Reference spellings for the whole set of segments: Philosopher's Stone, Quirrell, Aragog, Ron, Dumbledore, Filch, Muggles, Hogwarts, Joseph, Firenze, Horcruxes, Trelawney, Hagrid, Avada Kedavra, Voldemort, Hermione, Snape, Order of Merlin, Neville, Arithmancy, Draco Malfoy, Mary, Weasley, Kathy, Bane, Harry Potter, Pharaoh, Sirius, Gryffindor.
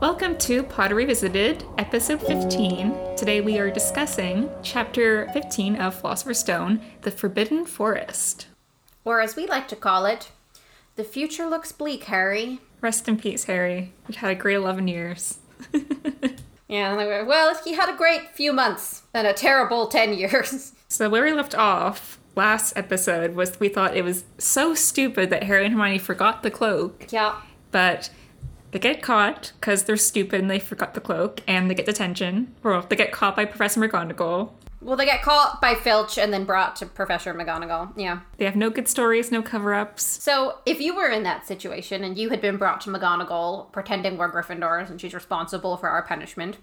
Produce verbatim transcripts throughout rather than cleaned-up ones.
Welcome to Pottery Visited, episode fifteen. Today we are discussing chapter fifteen of Philosopher's Stone, The Forbidden Forest. Or as we like to call it, the future looks bleak, Harry. Rest in peace, Harry. You've had a great eleven years. Yeah, well, he had a great few months and a terrible ten years. So where we left off last episode was we thought it was so stupid that Harry and Hermione forgot the cloak. Yeah. But they get caught because they're stupid and they forgot the cloak and they get detention. Or they get caught by Professor McGonagall. Well, they get caught by Filch and then brought to Professor McGonagall, yeah. They have no good stories, no cover-ups. So, if you were in that situation and you had been brought to McGonagall pretending we're Gryffindors and she's responsible for our punishment,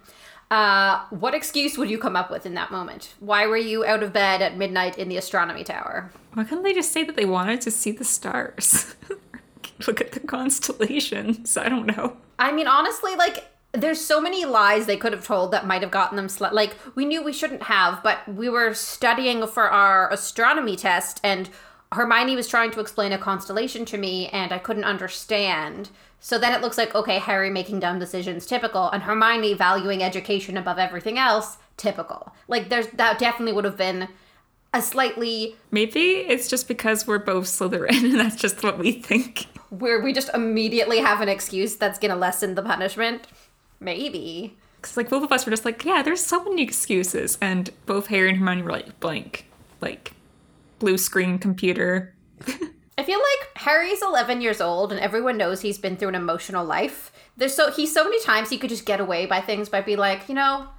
uh, what excuse would you come up with in that moment? Why were you out of bed at midnight in the astronomy tower? Why couldn't they just say that they wanted to see the stars? Look at the constellations, I don't know. I mean, honestly, like... There's so many lies they could have told that might have gotten them... Sl- like, we knew we shouldn't have, but we were studying for our astronomy test, and Hermione was trying to explain a constellation to me, and I couldn't understand. So then it looks like, okay, Harry making dumb decisions, typical, and Hermione valuing education above everything else, typical. Like, there's that definitely would have been a slightly... Maybe it's just because we're both Slytherin, and that's just what we think. Where we just immediately have an excuse that's going to lessen the punishment. Maybe. Because, like, both of us were just like, yeah, there's so many excuses. And both Harry and Hermione were like, blank. Like, blue screen computer. I feel like Harry's eleven years old and everyone knows he's been through an emotional life. There's so, he's so many times he could just get away by things by be like, you know,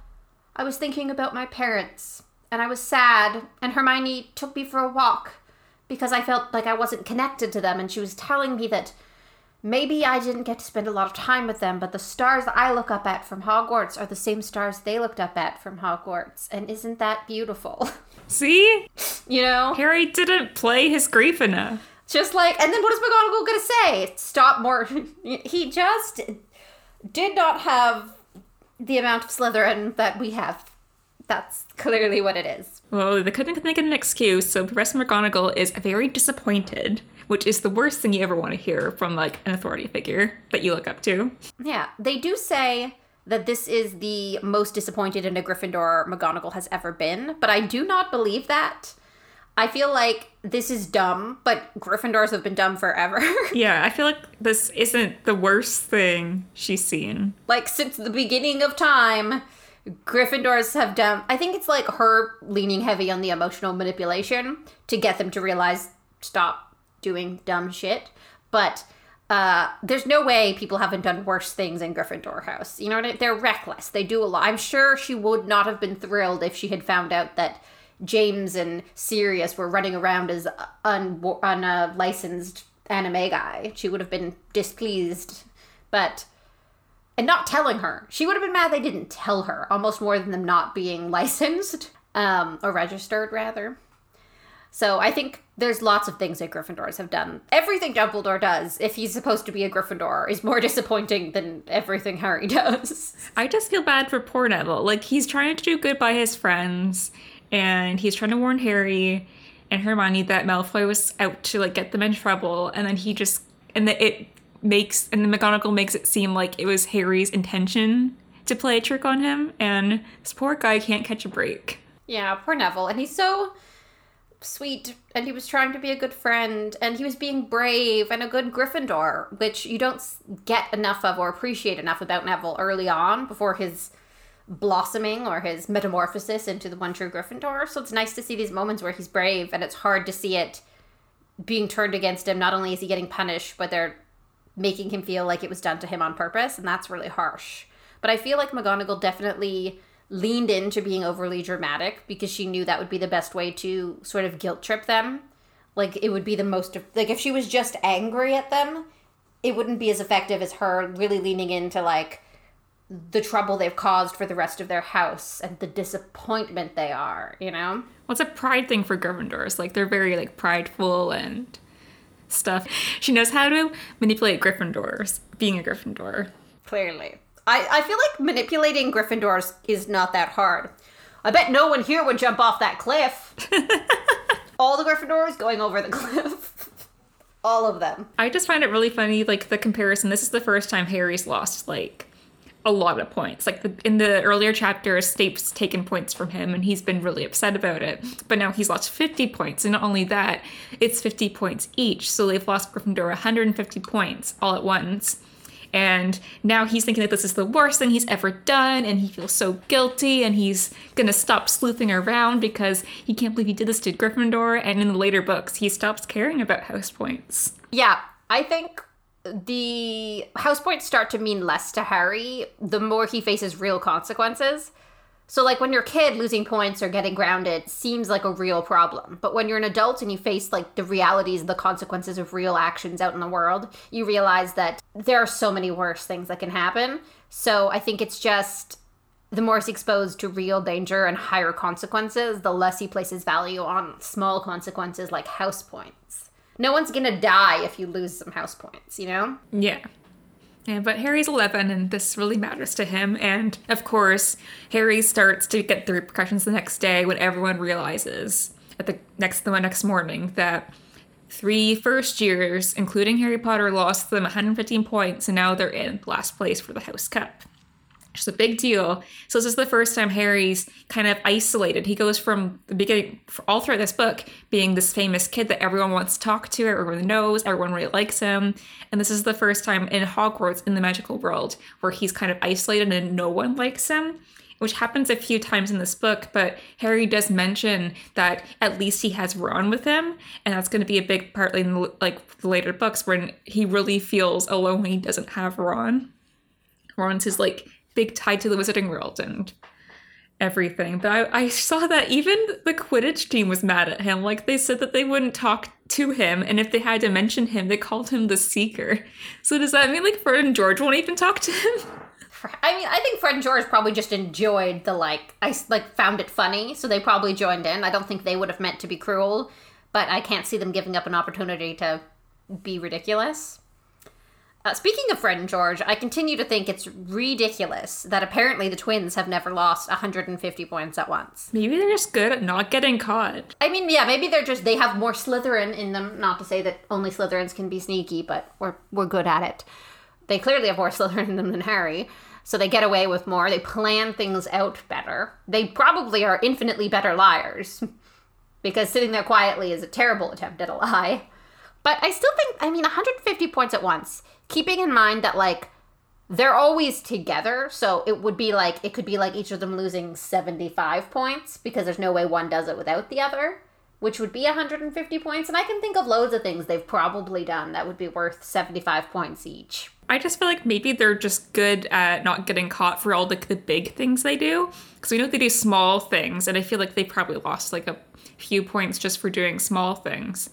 I was thinking about my parents and I was sad and Hermione took me for a walk because I felt like I wasn't connected to them and she was telling me that maybe I didn't get to spend a lot of time with them, but the stars I look up at from Hogwarts are the same stars they looked up at from Hogwarts. And isn't that beautiful? See? You know? Harry didn't play his grief enough. Just like, and then what is McGonagall going to say? Stop more. He just did not have the amount of Slytherin that we have. That's clearly what it is. Well, they couldn't think of an excuse, so Professor McGonagall is very disappointed, which is the worst thing you ever want to hear from, like, an authority figure that you look up to. Yeah, they do say that this is the most disappointed in a Gryffindor McGonagall has ever been, but I do not believe that. I feel like this is dumb, but Gryffindors have been dumb forever. Yeah, I feel like this isn't the worst thing she's seen. Like, since the beginning of time... Gryffindors have done... I think it's like her leaning heavy on the emotional manipulation to get them to realize, stop doing dumb shit. But uh, there's no way people haven't done worse things in Gryffindor House. You know what I mean? They're reckless. They do a lot. I'm sure she would not have been thrilled if she had found out that James and Sirius were running around as un- unlicensed anime guy. She would have been displeased. But... And not telling her. She would have been mad they didn't tell her, almost more than them not being licensed, um, or registered, rather. So I think there's lots of things that Gryffindors have done. Everything Dumbledore does, if he's supposed to be a Gryffindor, is more disappointing than everything Harry does. I just feel bad for poor Neville. Like, he's trying to do good by his friends, and he's trying to warn Harry and Hermione that Malfoy was out to, like, get them in trouble, and then he just... And that it... makes and the McGonagall makes it seem like it was Harry's intention to play a trick on him, and this poor guy can't catch a break. Yeah, poor Neville. And he's so sweet, and he was trying to be a good friend, and he was being brave and a good Gryffindor, which you don't get enough of or appreciate enough about Neville early on before his blossoming or his metamorphosis into the one true Gryffindor. So it's nice to see these moments where he's brave, and it's hard to see it being turned against him. Not only is he getting punished, but they're making him feel like it was done to him on purpose, and that's really harsh. But I feel like McGonagall definitely leaned into being overly dramatic because she knew that would be the best way to sort of guilt trip them. Like, it would be the most... Like, if she was just angry at them, it wouldn't be as effective as her really leaning into, like, the trouble they've caused for the rest of their house and the disappointment they are, you know? Well, it's a pride thing for Gryffindors. Like, they're very, like, prideful and... stuff. She knows how to manipulate Gryffindors, being a Gryffindor. Clearly. I, I feel like manipulating Gryffindors is not that hard. I bet no one here would jump off that cliff. All the Gryffindors going over the cliff. All of them. I just find it really funny, like, the comparison. This is the first time Harry's lost, like, a lot of points. Like, the, in the earlier chapter, Snape's taken points from him, and he's been really upset about it. But now he's lost fifty points, and not only that, it's fifty points each. So they've lost Gryffindor one hundred fifty points all at once. And now he's thinking that this is the worst thing he's ever done, and he feels so guilty, and he's going to stop sleuthing around because he can't believe he did this to Gryffindor, and in the later books, he stops caring about house points. Yeah, I think the house points start to mean less to Harry the more he faces real consequences. So, like, when you're a kid, losing points or getting grounded seems like a real problem. But when you're an adult and you face, like, the realities and the consequences of real actions out in the world, you realize that there are so many worse things that can happen. So I think it's just the more he's exposed to real danger and higher consequences, the less he places value on small consequences like house points. No one's gonna die if you lose some house points, you know? Yeah. Yeah, but Harry's eleven, and this really matters to him. And, of course, Harry starts to get the repercussions the next day when everyone realizes at the next the next morning that three first years, including Harry Potter, lost them one hundred fifteen points, and now they're in last place for the House Cup. It's a big deal. So this is the first time Harry's kind of isolated. He goes from the beginning, all throughout this book, being this famous kid that everyone wants to talk to, everyone knows, everyone really likes him. And this is the first time in Hogwarts, in the magical world, where he's kind of isolated and no one likes him, which happens a few times in this book. But Harry does mention that at least he has Ron with him. And that's going to be a big part in the, like, the later books when he really feels alone when he doesn't have Ron. Ron's his, like, big tie to the Wizarding World and everything. But I, I saw that even the Quidditch team was mad at him. Like, they said that they wouldn't talk to him, and if they had to mention him, they called him the Seeker. So does that mean, like, Fred and George won't even talk to him? I mean, I think Fred and George probably just enjoyed the, like, I, like, found it funny, so they probably joined in. I don't think they would have meant to be cruel, but I can't see them giving up an opportunity to be ridiculous. Uh, speaking of Fred and George, I continue to think it's ridiculous that apparently the twins have never lost one hundred fifty points at once. Maybe they're just good at not getting caught. I mean, yeah, maybe they're just, they have more Slytherin in them. Not to say that only Slytherins can be sneaky, but we're, we're good at it. They clearly have more Slytherin in them than Harry, so they get away with more. They plan things out better. They probably are infinitely better liars, because sitting there quietly is a terrible attempt at a lie. But I still think, I mean, one hundred fifty points at once, keeping in mind that, like, they're always together. So it would be like, it could be like each of them losing seventy-five points because there's no way one does it without the other, which would be one hundred fifty points. And I can think of loads of things they've probably done that would be worth seventy-five points each. I just feel like maybe they're just good at not getting caught for all the, the big things they do. Because we know they do small things, and I feel like they probably lost, like, a few points just for doing small things.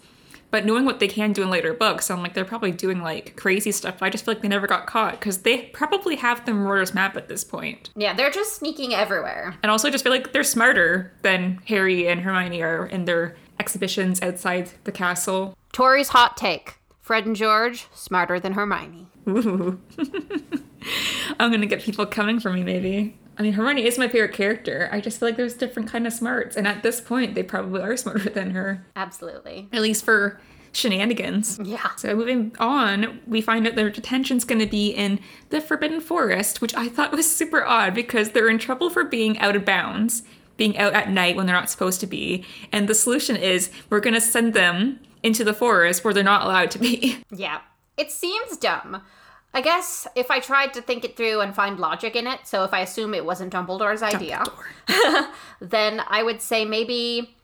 But knowing what they can do in later books, I'm like, they're probably doing, like, crazy stuff. But I just feel like they never got caught because they probably have the murderer's map at this point. Yeah, they're just sneaking everywhere. And also I just feel like they're smarter than Harry and Hermione are in their exhibitions outside the castle. Tori's hot take. Fred and George, smarter than Hermione. Ooh. I'm going to get people coming for me, maybe. I mean, Hermione is my favorite character. I just feel like there's different kind of smarts. And at this point, they probably are smarter than her. Absolutely. At least for shenanigans. Yeah. So moving on, we find out their detention's going to be in the Forbidden Forest, which I thought was super odd because they're in trouble for being out of bounds, being out at night when they're not supposed to be. And the solution is we're going to send them into the forest where they're not allowed to be. Yeah. It seems dumb. I guess if I tried to think it through and find logic in it, so if I assume it wasn't Dumbledore's idea, Dumbledore. Then I would say maybe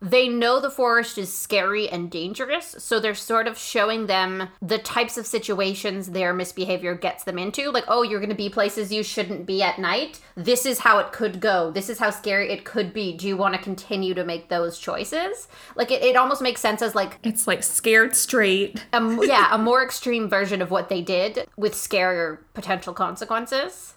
they know the forest is scary and dangerous, so they're sort of showing them the types of situations their misbehavior gets them into. Like, oh, you're going to be places you shouldn't be at night. This is how it could go. This is how scary it could be. Do you want to continue to make those choices? Like, it, it almost makes sense as, like... It's like scared straight. um, yeah, a more extreme version of what they did with scarier potential consequences.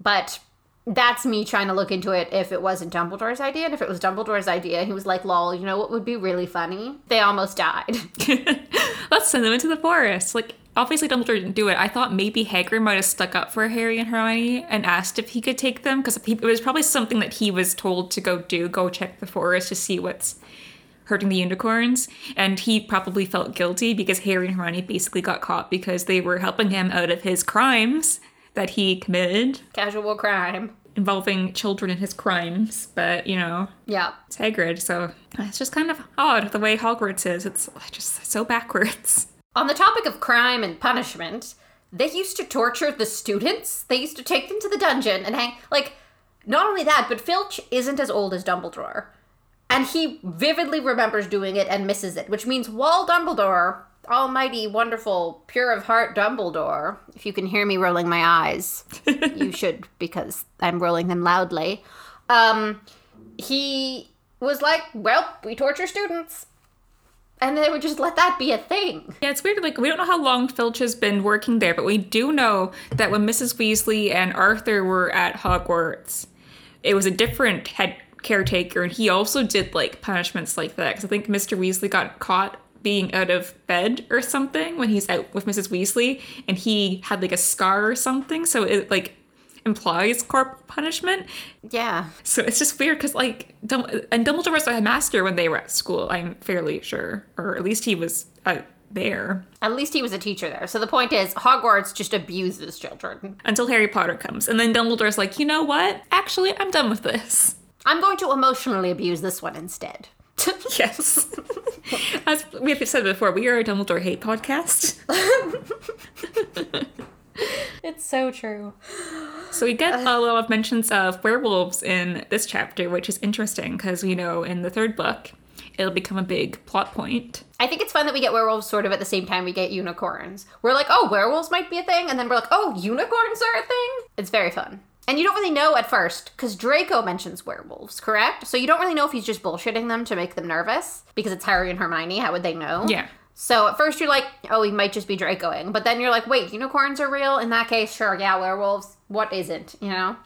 But... that's me trying to look into it if it wasn't Dumbledore's idea. And if it was Dumbledore's idea, he was like, lol, you know what would be really funny? They almost died. Let's send them into the forest. Like, obviously Dumbledore didn't do it. I thought maybe Hagrid might have stuck up for Harry and Hermione and asked if he could take them. Because it was probably something that he was told to go do, go check the forest to see what's hurting the unicorns, and he probably felt guilty because Harry and Hermione basically got caught because they were helping him out of his crimes that he committed. Casual crime. Involving children in his crimes, but, you know. Yeah. It's Hagrid, so it's just kind of odd the way Hogwarts is. It's just so backwards. On the topic of crime and punishment, they used to torture the students. They used to take them to the dungeon and hang, like, not only that, but Filch isn't as old as Dumbledore. And he vividly remembers doing it and misses it, which means while Dumbledore, almighty, wonderful, pure of heart Dumbledore, if you can hear me rolling my eyes, you should, because I'm rolling them loudly, um, he was like, well, we torture students. And they would just let that be a thing. Yeah, it's weird. Like, we don't know how long Filch has been working there, but we do know that when Missus Weasley and Arthur were at Hogwarts, it was a different head caretaker, and he also did, like, punishments like that. Because I think Mister Weasley got caught being out of bed or something when he's out with Missus Weasley, and he had, like, a scar or something. So it, like, implies corporal punishment. Yeah. So it's just weird because, like, Dum- and Dumbledore was the headmaster when they were at school, I'm fairly sure. Or at least he was uh, there. At least he was a teacher there. So the point is, Hogwarts just abuses children. Until Harry Potter comes. And then Dumbledore's like, you know what? Actually, I'm done with this. I'm going to emotionally abuse this one instead. Yes. As we have said before, we are a Dumbledore hate podcast. It's so true. So we get a lot of mentions of werewolves in this chapter, which is interesting because, you know, in the third book, it'll become a big plot point. I think it's fun that we get werewolves sort of at the same time we get unicorns. We're like, oh, werewolves might be a thing. And then we're like, oh, unicorns are a thing. It's very fun. And you don't really know at first, because Draco mentions werewolves, correct? So you don't really know if he's just bullshitting them to make them nervous, because it's Harry and Hermione. How would they know? Yeah. So at first you're like, oh, he might just be Dracoing. But then you're like, wait, unicorns are real? In that case, sure, yeah, werewolves. What isn't, you know?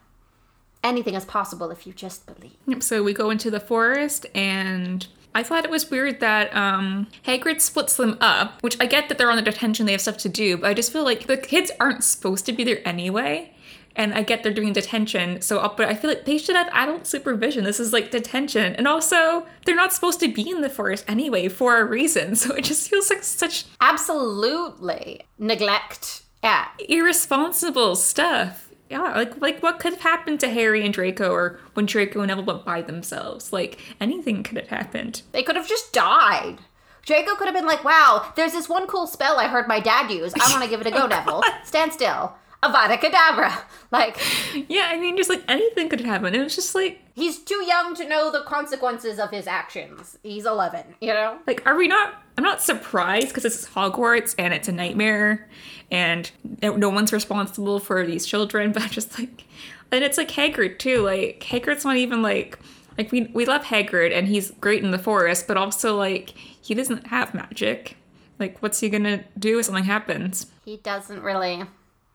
Anything is possible if you just believe. Yep, so we go into the forest, and I thought it was weird that um, Hagrid splits them up, which I get that they're on the detention, they have stuff to do, but I just feel like the kids aren't supposed to be there anyway. And I get they're doing detention, so but I feel like they should have adult supervision. This is like detention. And also, they're not supposed to be in the forest anyway for a reason. So it just feels like such... Absolutely. Neglect. Yeah. Irresponsible stuff. Yeah, like like what could have happened to Harry and Draco, or when Draco and Neville went by themselves? Like, anything could have happened. They could have just died. Draco could have been like, wow, there's this one cool spell I heard my dad use. I want to give it a go, Neville. Stand still. Avada Kedavra. Like, yeah, I mean, just like anything could happen. It was just like, he's too young to know the consequences of his actions. He's eleven, you know? Like, are we not, I'm not surprised because this is Hogwarts and it's a nightmare and no one's responsible for these children, but just like, and it's like Hagrid too. Like, Hagrid's not even like, like we, we love Hagrid and he's great in the forest, but also like, he doesn't have magic. Like, what's he gonna do if something happens? He doesn't really...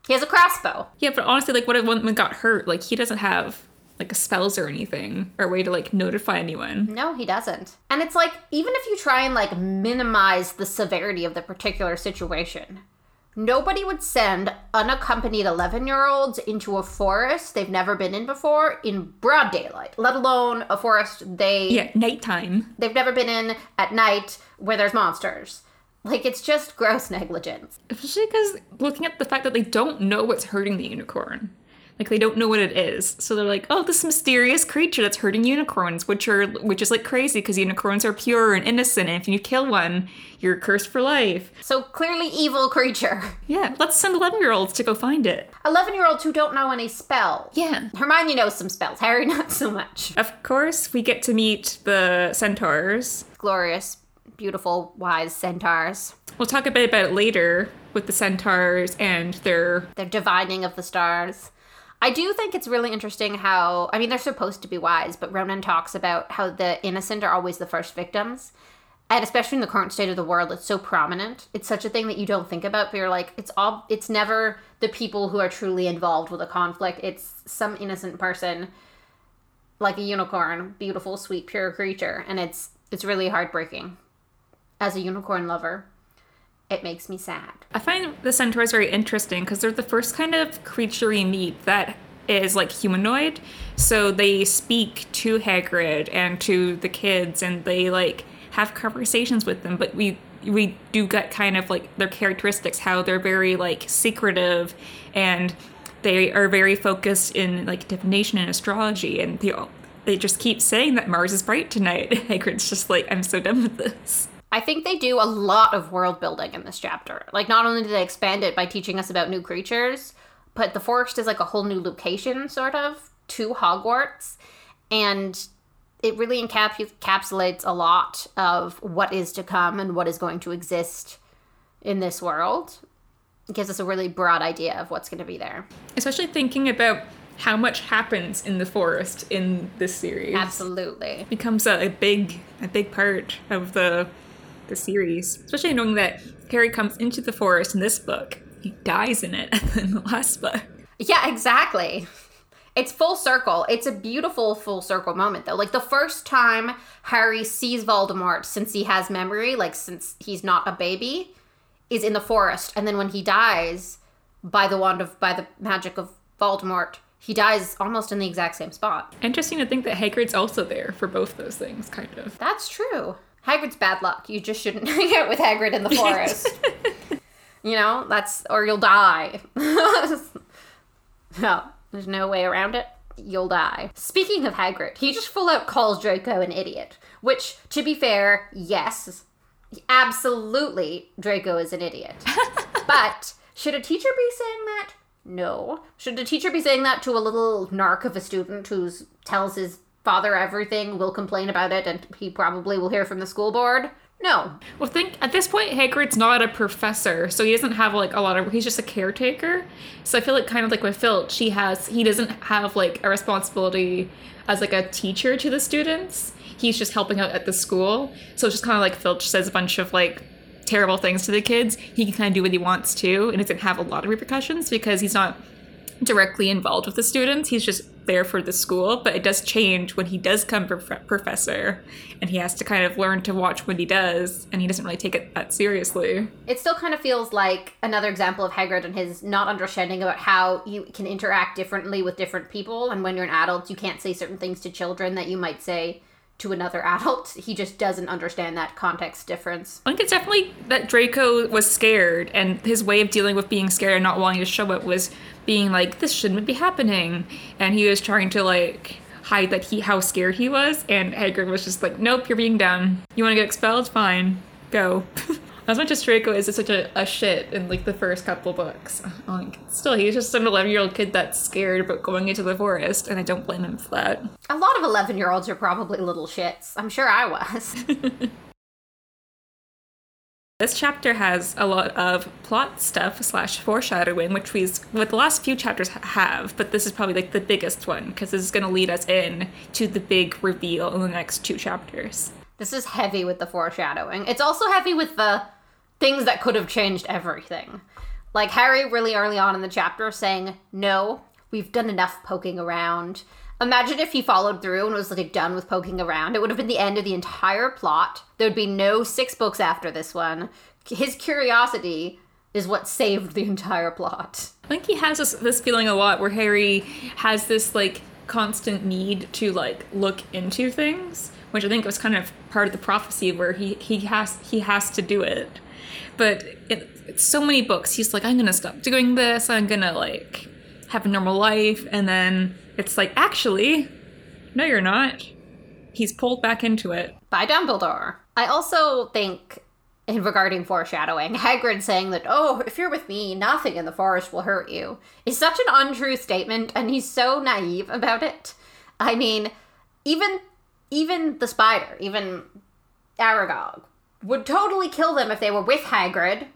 He has a crossbow. Yeah, but honestly, like, what if one got hurt? Like, he doesn't have, like, spells or anything, or a way to, like, notify anyone. No, he doesn't. And it's like, even if you try and, like, minimize the severity of the particular situation, nobody would send unaccompanied eleven-year-olds into a forest they've never been in before in broad daylight, let alone a forest they... Yeah, nighttime. They've never been in at night where there's monsters. Like, it's just gross negligence. Especially because looking at the fact that they don't know what's hurting the unicorn. Like, they don't know what it is. So they're like, oh, this mysterious creature that's hurting unicorns, which are which is, like, crazy because unicorns are pure and innocent, and if you kill one, you're cursed for life. So clearly evil creature. Yeah, let's send eleven-year-olds to go find it. eleven-year-olds who don't know any spells. Yeah. Hermione knows some spells. Harry, not so much. Of course, we get to meet the centaurs. Glorious. Beautiful, wise centaurs. We'll talk a bit about it later with the centaurs and their... Their divining of the stars. I do think it's really interesting how... I mean, they're supposed to be wise, but Ronan talks about how the innocent are always the first victims. And especially in the current state of the world, it's so prominent. It's such a thing that you don't think about, but you're like, it's all... It's never the people who are truly involved with a conflict. It's some innocent person, like a unicorn, beautiful, sweet, pure creature. And it's it's really heartbreaking. As a unicorn lover, it makes me sad. I find the centaurs very interesting because they're the first kind of creature we meet that is like humanoid. So they speak to Hagrid and to the kids, and they like have conversations with them, but we we do get kind of like their characteristics, how they're very like secretive, and they are very focused in like divination and astrology, and they all, they just keep saying that Mars is bright tonight. Hagrid's just like, I'm so done with this. I think they do a lot of world building in this chapter. Like, not only do they expand it by teaching us about new creatures, but the forest is like a whole new location, sort of, to Hogwarts. And it really encaps- encapsulates a lot of what is to come and what is going to exist in this world. It gives us a really broad idea of what's going to be there. Especially thinking about how much happens in the forest in this series. Absolutely. It becomes a, a big a big part of the the series. Especially knowing that Harry comes into the forest in this book. He dies in it in the last book. Yeah, exactly. It's full circle. It's a beautiful full circle moment, though. Like, the first time Harry sees Voldemort since he has memory, like, since he's not a baby, is in the forest. And then when he dies, by the wand of, by the magic of Voldemort, he dies almost in the exact same spot. Interesting to think that Hagrid's also there for both those things, kind of. That's true. Hagrid's bad luck. You just shouldn't hang out with Hagrid in the forest. You know, that's, or you'll die. No, there's no way around it. You'll die. Speaking of Hagrid, he just full out calls Draco an idiot, which, to be fair, yes, absolutely Draco is an idiot. But should a teacher be saying that? No. Should a teacher be saying that to a little narc of a student who tells his father everything, will complain about it, and he probably will hear from the school board? No. Well, think at this point, Hagrid's not a professor, so he doesn't have like a lot of, he's just a caretaker. So I feel like kind of like with Filch, he has, he doesn't have like a responsibility as like a teacher to the students. He's just helping out at the school. So it's just kind of like Filch says a bunch of like terrible things to the kids, he can kind of do what he wants to, and it doesn't have a lot of repercussions because he's not directly involved with the students. He's just there for the school. But it does change when he does come prof- professor, and he has to kind of learn to watch what he does, and he doesn't really take it that seriously. It still kind of feels like another example of Hagrid and his not understanding about how you can interact differently with different people, and when you're an adult, you can't say certain things to children that you might say to another adult. He just doesn't understand that context difference. I think it's definitely that Draco was scared, and his way of dealing with being scared and not wanting to show it was being like, this shouldn't be happening. And he was trying to like hide that he how scared he was, and Hagrid was just like, nope, you're being dumb. You want to get expelled? Fine. Go. As much as Draco is such a, a shit in like the first couple books, like, still, he's just an eleven-year-old kid that's scared about going into the forest, and I don't blame him for that. A lot of eleven-year-olds are probably little shits. I'm sure I was. This chapter has a lot of plot stuff slash foreshadowing, which we, with the last few chapters have, but this is probably like the biggest one, because this is going to lead us in to the big reveal in the next two chapters. This is heavy with the foreshadowing. It's also heavy with the things that could have changed everything. Like Harry really early on in the chapter saying, no, we've done enough poking around. Imagine if he followed through and was like done with poking around. It would have been the end of the entire plot. There'd be no six books after this one. His curiosity is what saved the entire plot. I think he has this, this feeling a lot where Harry has this like constant need to like look into things, which I think was kind of part of the prophecy where he, he has he has to do it. But it, it's so many books, he's like, I'm going to stop doing this. I'm going to, like, have a normal life. And then it's like, actually, no, you're not. He's pulled back into it. By Dumbledore. I also think, in regarding foreshadowing, Hagrid saying that, oh, if you're with me, nothing in the forest will hurt you, is such an untrue statement. And he's so naive about it. I mean, even even the spider, even Aragog, would totally kill them if they were with Hagrid.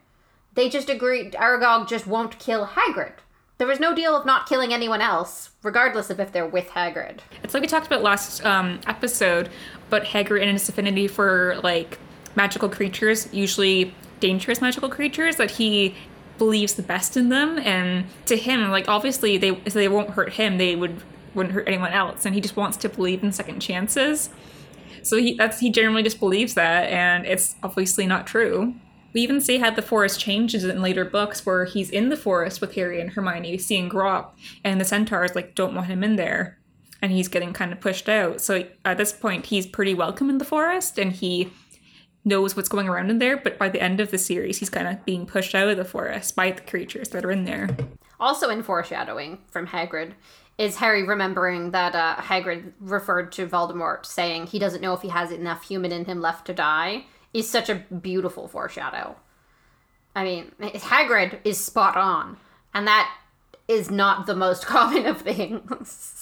They just agreed Aragog just won't kill Hagrid. There was no deal of not killing anyone else, regardless of if they're with Hagrid. It's like we talked about last um, episode, but Hagrid and his affinity for, like, magical creatures, usually dangerous magical creatures, that he believes the best in them. And to him, like, obviously, they they won't hurt him. They would, wouldn't hurt anyone else. And he just wants to believe in second chances. So he that's he generally just believes that, and it's obviously not true. We even see how the forest changes in later books where he's in the forest with Harry and Hermione seeing Grawp, and the centaurs like don't want him in there, and he's getting kind of pushed out. So at this point, he's pretty welcome in the forest, and he knows what's going around in there, but by the end of the series, he's kind of being pushed out of the forest by the creatures that are in there. Also in foreshadowing from Hagrid is Harry remembering that uh, Hagrid referred to Voldemort saying he doesn't know if he has enough human in him left to die is such a beautiful foreshadow. I mean, Hagrid is spot on, and that is not the most common of things.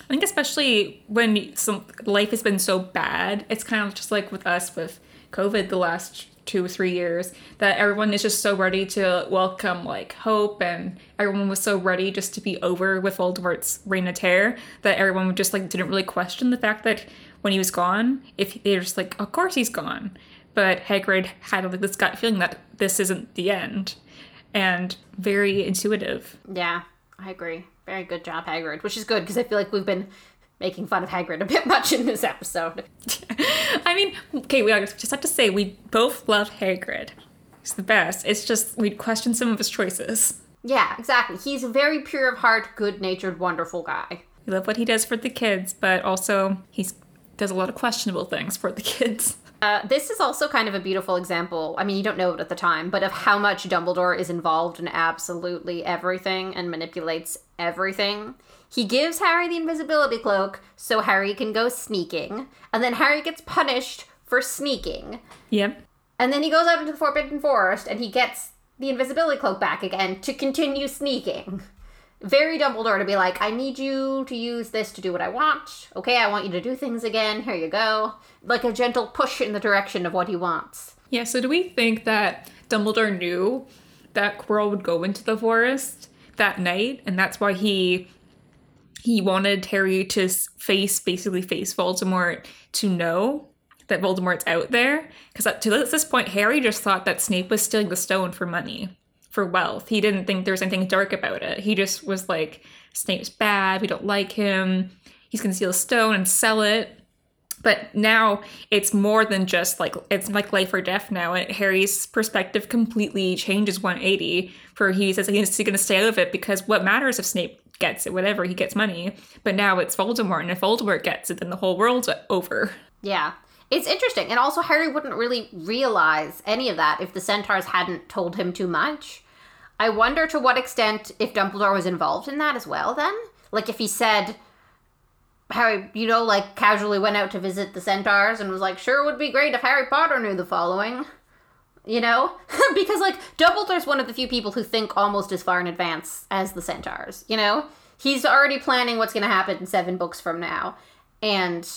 I think especially when some life has been so bad, it's kind of just like with us with COVID the last two or three years, that everyone is just so ready to welcome like hope, and everyone was so ready just to be over with Voldemort's reign of terror that everyone just like didn't really question the fact that when he was gone, if they're just like, of course he's gone. But Hagrid had like this gut feeling that this isn't the end, and very intuitive. Yeah, I agree. Very good job, Hagrid, which is good because I feel like we've been making fun of Hagrid a bit much in this episode. I mean, okay, we just have to say we both love Hagrid. He's the best. It's just we question some of his choices. Yeah, exactly. He's a very pure of heart, good-natured, wonderful guy. We love what he does for the kids, but also he does a lot of questionable things for the kids. Uh, this is also kind of a beautiful example, I mean, you don't know it at the time, but of how much Dumbledore is involved in absolutely everything and manipulates everything. He gives Harry the invisibility cloak so Harry can go sneaking, and then Harry gets punished for sneaking. Yep. And then he goes out into the Forbidden Forest, and he gets the invisibility cloak back again to continue sneaking. Very Dumbledore to be like, I need you to use this to do what I want. Okay, I want you to do things again. Here you go. Like a gentle push in the direction of what he wants. Yeah, so do we think that Dumbledore knew that Quirrell would go into the forest that night? And that's why he he wanted Harry to face, basically face Voldemort to know that Voldemort's out there? Because up to this point, Harry just thought that Snape was stealing the stone for money. For wealth. He didn't think there was anything dark about it. He just was like, Snape's bad, we don't like him, he's gonna steal a stone and sell it. But now it's more than just like, it's like life or death now, and Harry's perspective completely changes one eighty, for he says he's gonna stay out of it because what matters if Snape gets it, whatever, he gets money. But now it's Voldemort, and if Voldemort gets it, then the whole world's over. Yeah. It's interesting. And also Harry wouldn't really realize any of that if the centaurs hadn't told him too much. I wonder to what extent if Dumbledore was involved in that as well then. Like if he said, Harry, you know, like casually went out to visit the centaurs and was like, sure would be great if Harry Potter knew the following. You know? Because like Dumbledore's one of the few people who think almost as far in advance as the centaurs, you know? He's already planning what's going to happen seven books from now. And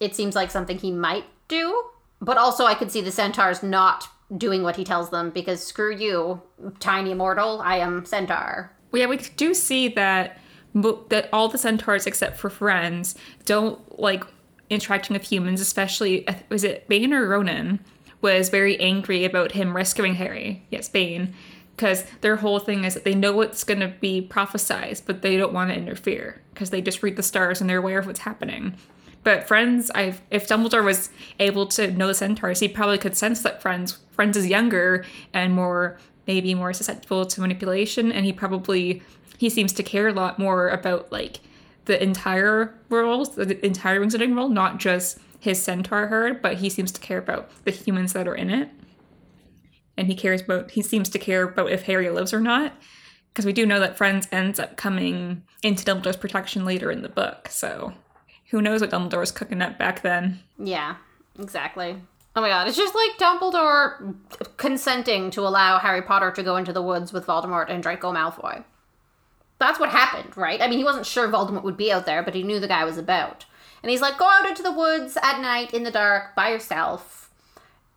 it seems like something he might do. But also I could see the centaurs not doing what he tells them because screw you, tiny mortal, I am centaur. Yeah, we do see that that all the centaurs except for Firenze don't like interacting with humans, especially, was it Bane or Ronan, was very angry about him rescuing Harry. Yes, Bane. Because their whole thing is that they know what's going to be prophesized, but they don't want to interfere because they just read the stars and they're aware of what's happening. But Firenze, I've, if Dumbledore was able to know the centaurs, he probably could sense that Firenze, Firenze is younger and more, maybe more susceptible to manipulation. And he probably, he seems to care a lot more about, like, the entire world, the entire Wizarding world, not just his centaur herd, but he seems to care about the humans that are in it. And he cares about, he seems to care about if Harry lives or not. Because we do know that Firenze ends up coming into Dumbledore's protection later in the book, so... Who knows what Dumbledore was cooking up back then? Yeah, exactly. Oh my god, it's just like Dumbledore consenting to allow Harry Potter to go into the woods with Voldemort and Draco Malfoy. That's what happened, right? I mean, he wasn't sure Voldemort would be out there, but he knew the guy was about. And he's like, go out into the woods at night, in the dark, by yourself.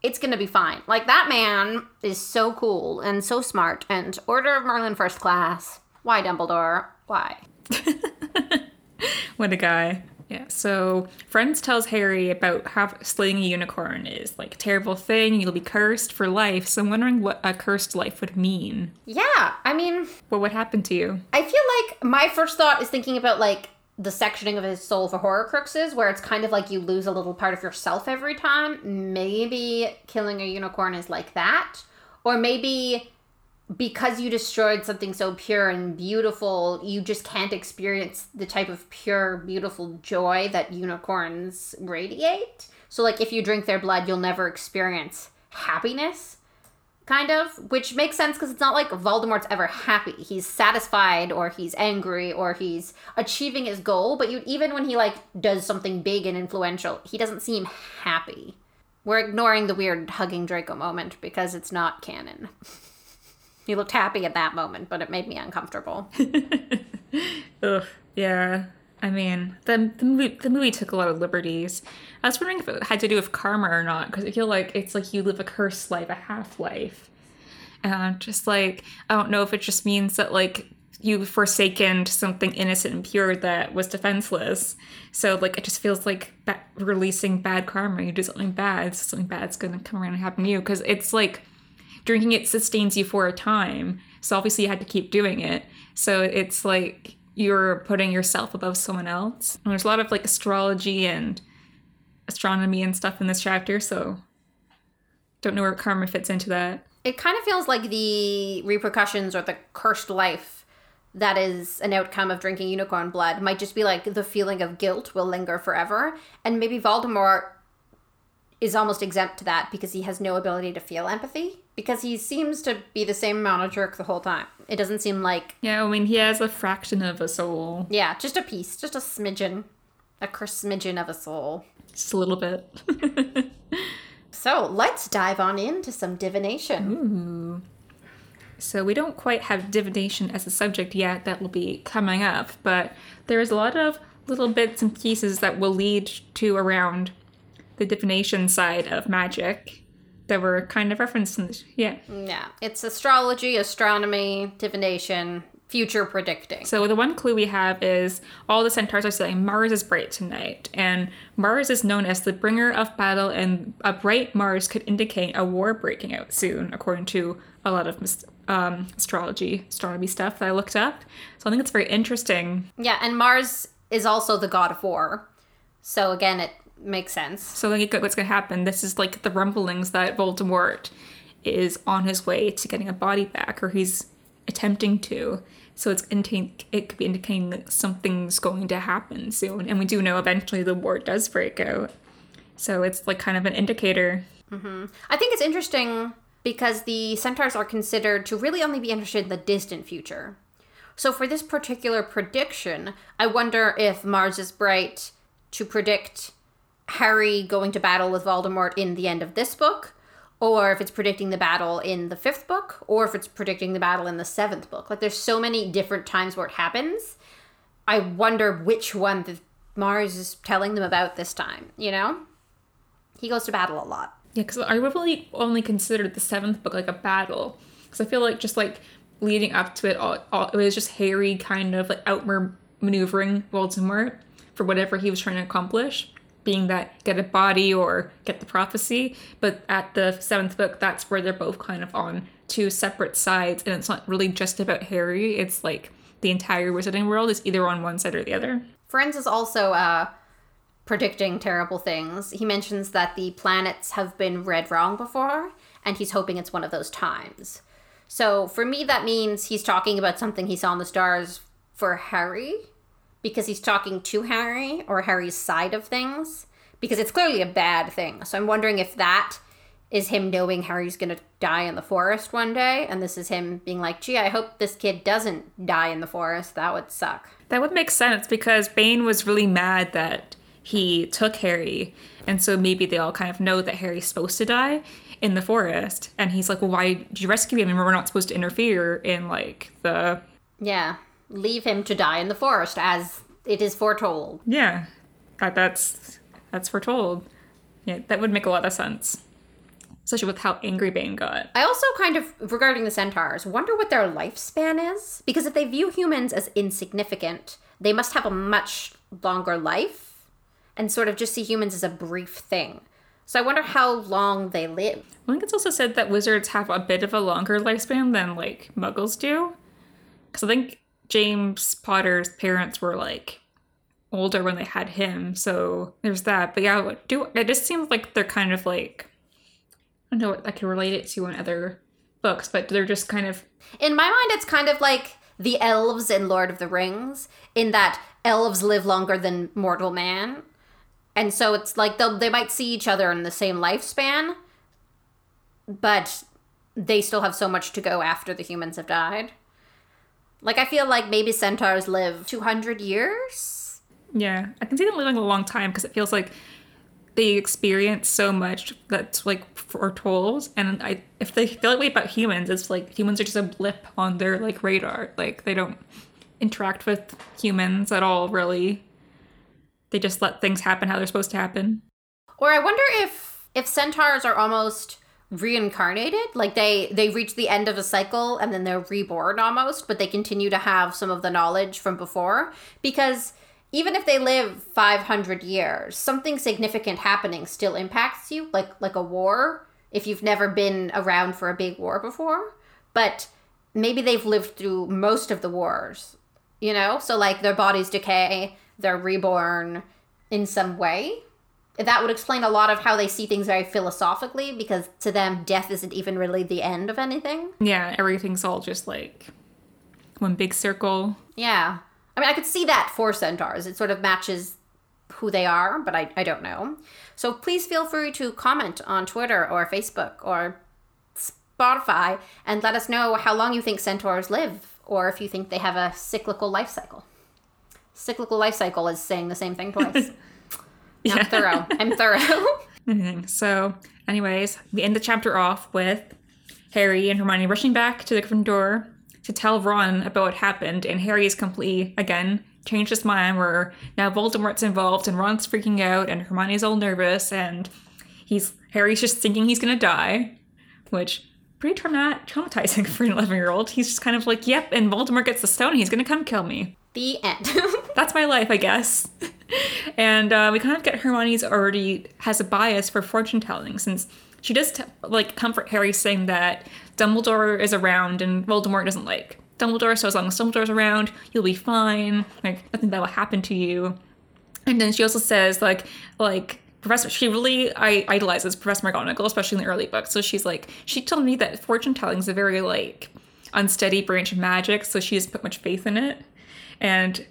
It's gonna be fine. Like, that man is so cool and so smart and Order of Merlin first class. Why, Dumbledore? Why? What a guy. Yeah, so Firenze tells Harry about how slaying a unicorn is like a terrible thing. You'll be cursed for life. So I'm wondering what a cursed life would mean. Yeah, I mean... What would happen to you? I feel like my first thought is thinking about like the sectioning of his soul for Horcruxes, where it's kind of like you lose a little part of yourself every time. Maybe killing a unicorn is like that. Or maybe... because you destroyed something so pure and beautiful, you just can't experience the type of pure, beautiful joy that unicorns radiate. So, like, if you drink their blood, you'll never experience happiness, kind of, which makes sense because it's not like Voldemort's ever happy. He's satisfied, or he's angry, or he's achieving his goal, but you, even when he, like, does something big and influential, he doesn't seem happy. We're ignoring the weird hugging Draco moment because it's not canon. You looked happy at that moment, but it made me uncomfortable. Ugh, yeah. I mean, the, the, movie, the movie took a lot of liberties. I was wondering if it had to do with karma or not, because I feel like it's like you live a cursed life, a half-life. And I'm just like, I don't know if it just means that, like, you've forsaken something innocent and pure that was defenseless. So, like, it just feels like ba- releasing bad karma. You do something bad, so something bad's going to come around and happen to you. Because it's like, drinking it sustains you for a time. So obviously you had to keep doing it. So it's like, you're putting yourself above someone else. And there's a lot of, like, astrology and astronomy and stuff in this chapter, so don't know where karma fits into that. It kind of feels like the repercussions or the cursed life that is an outcome of drinking unicorn blood might just be, like, the feeling of guilt will linger forever. And maybe Voldemort is almost exempt to that because he has no ability to feel empathy, because he seems to be the same amount of jerk the whole time. It doesn't seem like... Yeah, I mean, he has a fraction of a soul. Yeah, just a piece, just a smidgen, a cursed smidgen of a soul. Just a little bit. So let's dive on into some divination. Ooh. So we don't quite have divination as a subject yet. That will be coming up, but there is a lot of little bits and pieces that will lead to around the divination side of magic that were kind of referenced in the, yeah. Yeah, it's astrology, astronomy, divination, future predicting. So the one clue we have is all the centaurs are saying Mars is bright tonight, and Mars is known as the bringer of battle, and a bright Mars could indicate a war breaking out soon, according to a lot of um, astrology, astronomy stuff that I looked up. So I think it's very interesting. Yeah, and Mars is also the god of war. So again, it makes sense. So like, what's going to happen? This is like the rumblings that Voldemort is on his way to getting a body back, or he's attempting to. So it's int- it could be indicating that something's going to happen soon. And we do know eventually the war does break out. So it's like kind of an indicator. Mm-hmm. I think it's interesting because the centaurs are considered to really only be interested in the distant future. So for this particular prediction, I wonder if Mars is bright to predict Harry going to battle with Voldemort in the end of this book, or if it's predicting the battle in the fifth book, or if it's predicting the battle in the seventh book. Like, there's so many different times where it happens. I wonder which one that Mars is telling them about this time, you know? He goes to battle a lot. Yeah, because I really only considered the seventh book like a battle. Because I feel like just, like, leading up to it, all, all, it was just Harry kind of, like, outmaneuvering Voldemort for whatever he was trying to accomplish, being that get a body or get the prophecy. But at the seventh book, that's where they're both kind of on two separate sides, and it's not really just about Harry. It's like the entire wizarding world is either on one side or the other. Firenze is also uh, predicting terrible things. He mentions that the planets have been read wrong before, and he's hoping it's one of those times. So for me, that means he's talking about something he saw in the stars for Harry, because he's talking to Harry, or Harry's side of things, because it's clearly a bad thing. So I'm wondering if that is him knowing Harry's going to die in the forest one day, and this is him being like, gee, I hope this kid doesn't die in the forest. That would suck. That would make sense, because Bane was really mad that he took Harry, and so maybe they all kind of know that Harry's supposed to die in the forest, and he's like, well, why did you rescue him? And we're not supposed to interfere in, like, the... Yeah. Leave him to die in the forest, as it is foretold. Yeah, that, that's that's foretold. Yeah, that would make a lot of sense, especially with how angry Bane got. I also kind of, regarding the centaurs, wonder what their lifespan is, because if they view humans as insignificant, they must have a much longer life, and sort of just see humans as a brief thing. So I wonder how long they live. I think it's also said that wizards have a bit of a longer lifespan than, like, muggles do, because I think James Potter's parents were, like, older when they had him, so there's that. But yeah, do it just seems like they're kind of like, I don't know what I can relate it to in other books, but they're just kind of... In my mind, it's kind of like the elves in Lord of the Rings, in that elves live longer than mortal man, And so it's like they'll they might see each other in the same lifespan, but they still have so much to go after the humans have died. Like, I feel like maybe centaurs live two hundred years? Yeah, I can see them living a long time because it feels like they experience so much that's, like, foretold. And I, if they feel that way about humans, it's like humans are just a blip on their, like, radar. Like, they don't interact with humans at all, really. They just let things happen how they're supposed to happen. Or I wonder if, if centaurs are almost reincarnated, like they they reach the end of a cycle and then they're reborn almost, but they continue to have some of the knowledge from before, because even if they live five hundred years, something significant happening still impacts you, like like a war, if you've never been around for a big war before. But maybe they've lived through most of the wars, you know, so like their bodies decay, they're reborn in some way. That would explain a lot of how they see things very philosophically, because to them, death isn't even really the end of anything. Yeah, everything's all just like one big circle. Yeah. I mean, I could see that for centaurs. It sort of matches who they are, but I, I don't know. So please feel free to comment on Twitter or Facebook or Spotify and let us know how long you think centaurs live, or if you think they have a cyclical life cycle. Cyclical life cycle is saying the same thing twice. Yeah. I'm thorough. I'm thorough. So, anyways, we end the chapter off with Harry and Hermione rushing back to the Gryffindor to tell Ron about what happened, and Harry is completely, again, changed his mind, where now Voldemort's involved, and Ron's freaking out, and Hermione's all nervous, and he's Harry's just thinking he's gonna die, which pretty trauma- traumatizing for an eleven-year-old. He's just kind of like, yep, and Voldemort gets the stone, and he's gonna come kill me. The end. That's my life, I guess. And uh, we kind of get Hermione's already has a bias for fortune telling, since she does t- like comfort Harry, saying that Dumbledore is around and Voldemort doesn't like Dumbledore, so as long as Dumbledore's around, you'll be fine. Like, nothing bad will happen to you. And then she also says like like Professor. She really I- idolizes Professor McGonagall, especially in the early books. So she's like she told me that fortune telling is a very like unsteady branch of magic, so she doesn't put much faith in it. And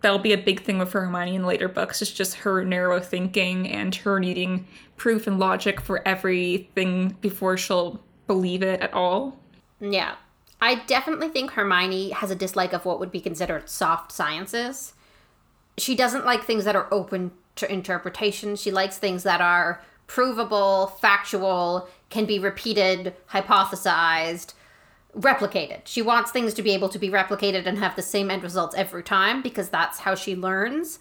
that'll be a big thing with Hermione in later books. It's just her narrow thinking and her needing proof and logic for everything before she'll believe it at all. Yeah. I definitely think Hermione has a dislike of what would be considered soft sciences. She doesn't like things that are open to interpretation. She likes things that are provable, factual, can be repeated, hypothesized, replicated. She wants things to be able to be replicated and have the same end results every time, because that's how she learns.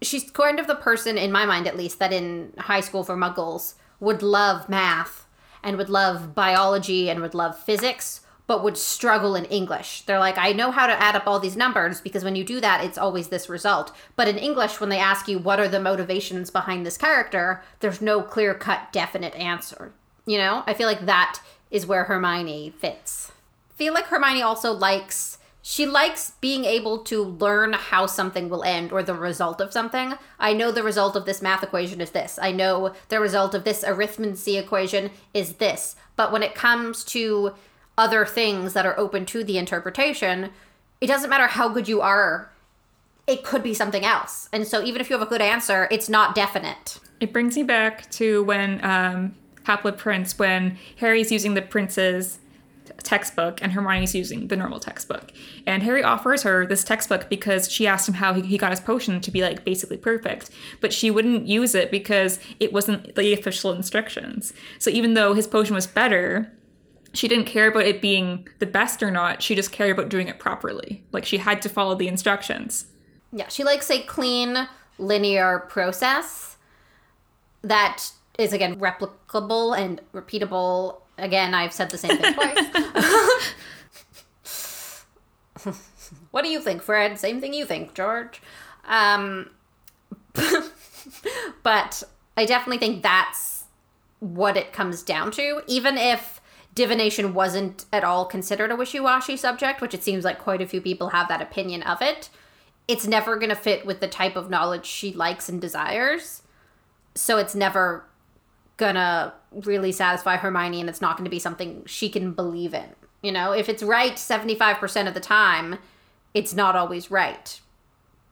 She's kind of the person, in my mind at least, that in high school for Muggles would love math and would love biology and would love physics, but would struggle in English. They're like, I know how to add up all these numbers, because when you do that, it's always this result. But in English, when they ask you, what are the motivations behind this character? There's no clear-cut, definite answer. You know, I feel like that is where Hermione fits. Feel like Hermione also likes she likes being able to learn how something will end, or the result of something. I know the result of this math equation is this. I know the result of this arithmancy equation is this. But when it comes to other things that are open to the interpretation, it doesn't matter how good you are, it could be something else. And so even if you have a good answer, it's not definite. It brings me back to when um Haplet Prince, when Harry's using the prince's textbook and Hermione's using the normal textbook, and Harry offers her this textbook because she asked him how he, he got his potion to be like basically perfect, but she wouldn't use it because it wasn't the official instructions. So even though his potion was better, she didn't care about it being the best or not. She just cared about doing it properly. Like, she had to follow the instructions. Yeah, she likes a clean, linear process that is, again, replicable and repeatable. Again, I've said the same thing twice. What do you think, Fred? Same thing you think, George. Um, but I definitely think that's what it comes down to. Even if divination wasn't at all considered a wishy-washy subject, which it seems like quite a few people have that opinion of it, it's never going to fit with the type of knowledge she likes and desires. So it's never gonna really satisfy Hermione, and it's not going to be something she can believe in. You know, if it's right seventy-five percent of the time, it's not always right.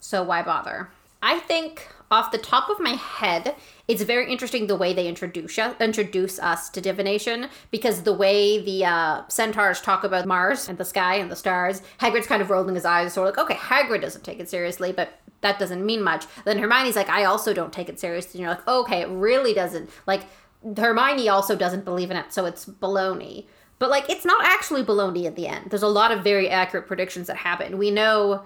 So why bother? I think off the top of my head, it's very interesting the way they introduce introduce us to divination, because the way the uh, centaurs talk about Mars and the sky and the stars, Hagrid's kind of rolling his eyes, sort of like, okay, Hagrid doesn't take it seriously, but that doesn't mean much. Then Hermione's like, I also don't take it seriously. And you're like, okay, it really doesn't. Like, Hermione also doesn't believe in it, so it's baloney. But, like, it's not actually baloney at the end. There's a lot of very accurate predictions that happen. We know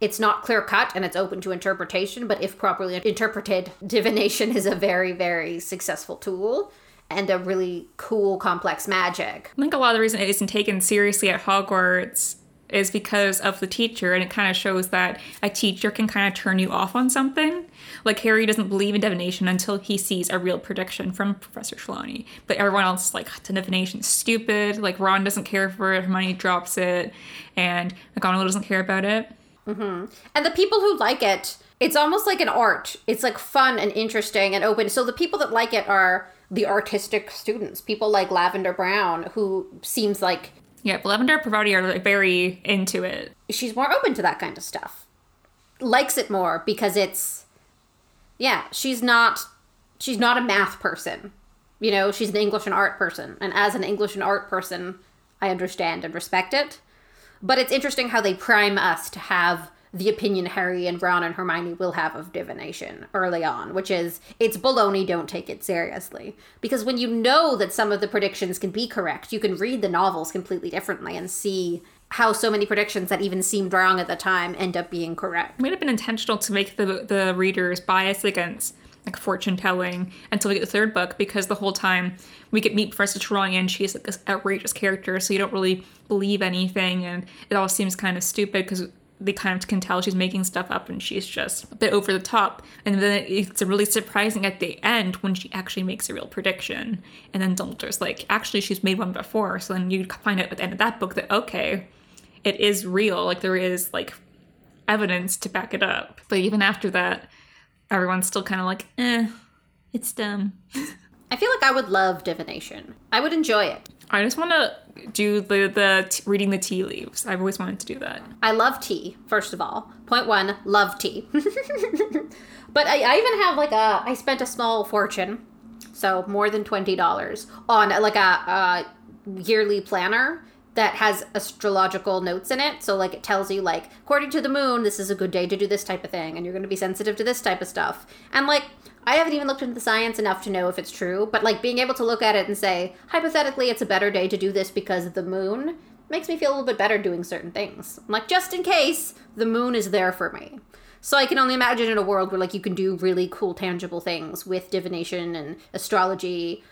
it's not clear-cut and it's open to interpretation, but if properly interpreted, divination is a very, very successful tool and a really cool, complex magic. I think a lot of the reason it isn't taken seriously at Hogwarts is because of the teacher, and it kind of shows that a teacher can kind of turn you off on something. Like, Harry doesn't believe in divination until he sees a real prediction from Professor Trelawney. But everyone else is like, divination's stupid. Like, Ron doesn't care for it, Hermione drops it, and McGonagall doesn't care about it. Mm-hmm. And the people who like it, it's almost like an art. It's, like, fun and interesting and open. So the people that like it are the artistic students. People like Lavender Brown, who seems like... Yeah, but Lavender and Provati are, like, very into it. She's more open to that kind of stuff. Likes it more because it's... Yeah, she's not... She's not a math person. You know, she's an English and art person. And as an English and art person, I understand and respect it. But it's interesting how they prime us to have the opinion Harry and Ron and Hermione will have of divination early on, which is, it's baloney, don't take it seriously. Because when you know that some of the predictions can be correct, you can read the novels completely differently and see how so many predictions that even seemed wrong at the time end up being correct. It might have been intentional to make the the readers biased against, like, fortune-telling until we get the third book, because the whole time we get meet Professor Trelawney and she's, like, this outrageous character, so you don't really believe anything, and it all seems kind of stupid because they kind of can tell she's making stuff up and she's just a bit over the top. And then it's really surprising at the end when she actually makes a real prediction. And then Dumbledore's like, actually, she's made one before. So then you find out at the end of that book that, okay, it is real. Like, there is, like, evidence to back it up. But even after that, everyone's still kind of like, eh, it's dumb. I feel like I would love divination. I would enjoy it. I just want to do the, the t- reading the tea leaves. I've always wanted to do that. I love tea, first of all. Point one, love tea. But I, I even have like a, I spent a small fortune, so more than twenty dollars, on like a, a yearly planner that has astrological notes in it. So like it tells you like, according to the moon, this is a good day to do this type of thing. And you're going to be sensitive to this type of stuff. And like, I haven't even looked into the science enough to know if it's true, but like being able to look at it and say, hypothetically, it's a better day to do this because of the moon, makes me feel a little bit better doing certain things. I'm like, just in case, the moon is there for me. So I can only imagine in a world where like you can do really cool tangible things with divination and astrology.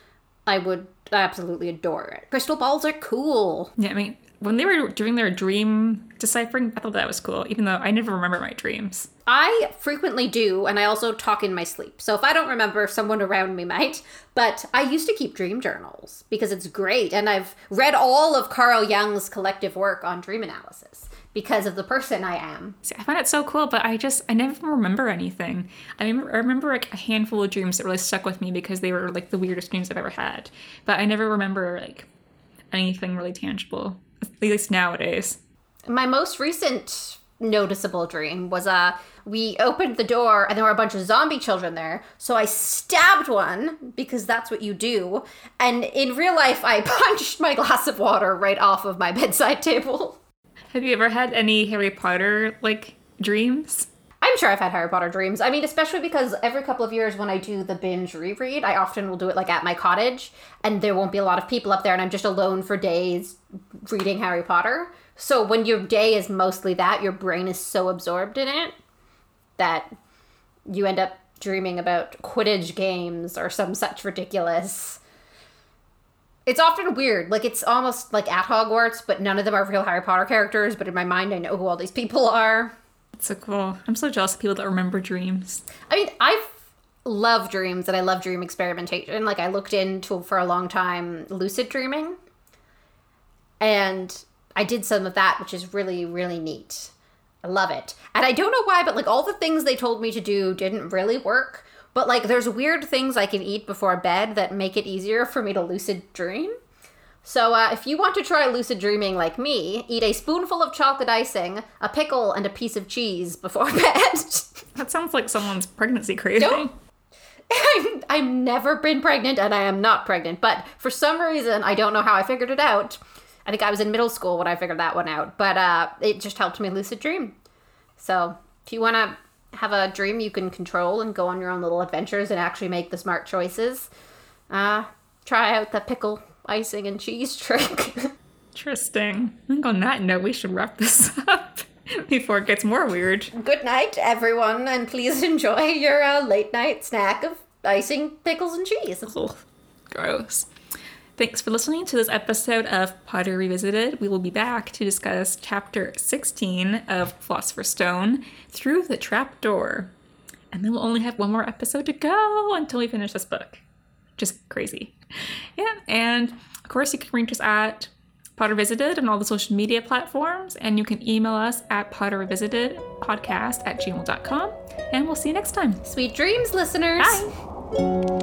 I would absolutely adore it. Crystal balls are cool. Yeah, I mean, when they were doing their dream deciphering, I thought that was cool, even though I never remember my dreams. I frequently do, and I also talk in my sleep. So if I don't remember, someone around me might. But I used to keep dream journals because it's great. And I've read all of Carl Jung's collective work on dream analysis because of the person I am. See, I find it so cool, but I just, I never remember anything. I remember, I remember like a handful of dreams that really stuck with me because they were like the weirdest dreams I've ever had. But I never remember like anything really tangible. At least nowadays. My most recent noticeable dream was uh, we opened the door and there were a bunch of zombie children there. So I stabbed one because that's what you do. And in real life, I punched my glass of water right off of my bedside table. Have you ever had any Harry Potter like dreams? I'm sure I've had Harry Potter dreams. I mean, especially because every couple of years when I do the binge reread, I often will do it like at my cottage and there won't be a lot of people up there and I'm just alone for days reading Harry Potter. So when your day is mostly that, your brain is so absorbed in it that you end up dreaming about Quidditch games or some such ridiculous. It's often weird. Like it's almost like at Hogwarts, but none of them are real Harry Potter characters. But in my mind, I know who all these people are. So cool. I'm so jealous of people that remember dreams. I mean, I love dreams and I love dream experimentation. Like I looked into for a long time lucid dreaming and I did some of that, which is really, really neat. I love it. And I don't know why, but like all the things they told me to do didn't really work. But like there's weird things I can eat before bed that make it easier for me to lucid dream. So uh, if you want to try lucid dreaming like me, eat a spoonful of chocolate icing, a pickle, and a piece of cheese before bed. That sounds like someone's pregnancy craving. Nope. I'm, I've never been pregnant, and I am not pregnant. But for some reason, I don't know how I figured it out. I think I was in middle school when I figured that one out. But uh, it just helped me lucid dream. So if you want to have a dream you can control and go on your own little adventures and actually make the smart choices, uh, try out the pickle icing and cheese trick. Interesting. I think on that note, we should wrap this up before it gets more weird. Good night, everyone, and please enjoy your uh, late night snack of icing, pickles, and cheese. Ugh, gross. Thanks for listening to this episode of Pottery Visited. We will be back to discuss Chapter sixteen of Philosopher's Stone, Through the Trapdoor. And then we'll only have one more episode to go until we finish this book. Just crazy. Yeah, and of course you can reach us at Potter Visited on all the social media platforms, and you can email us at pottervisitedpodcast at gmail dot com, and we'll see you next time. Sweet dreams, listeners. Bye.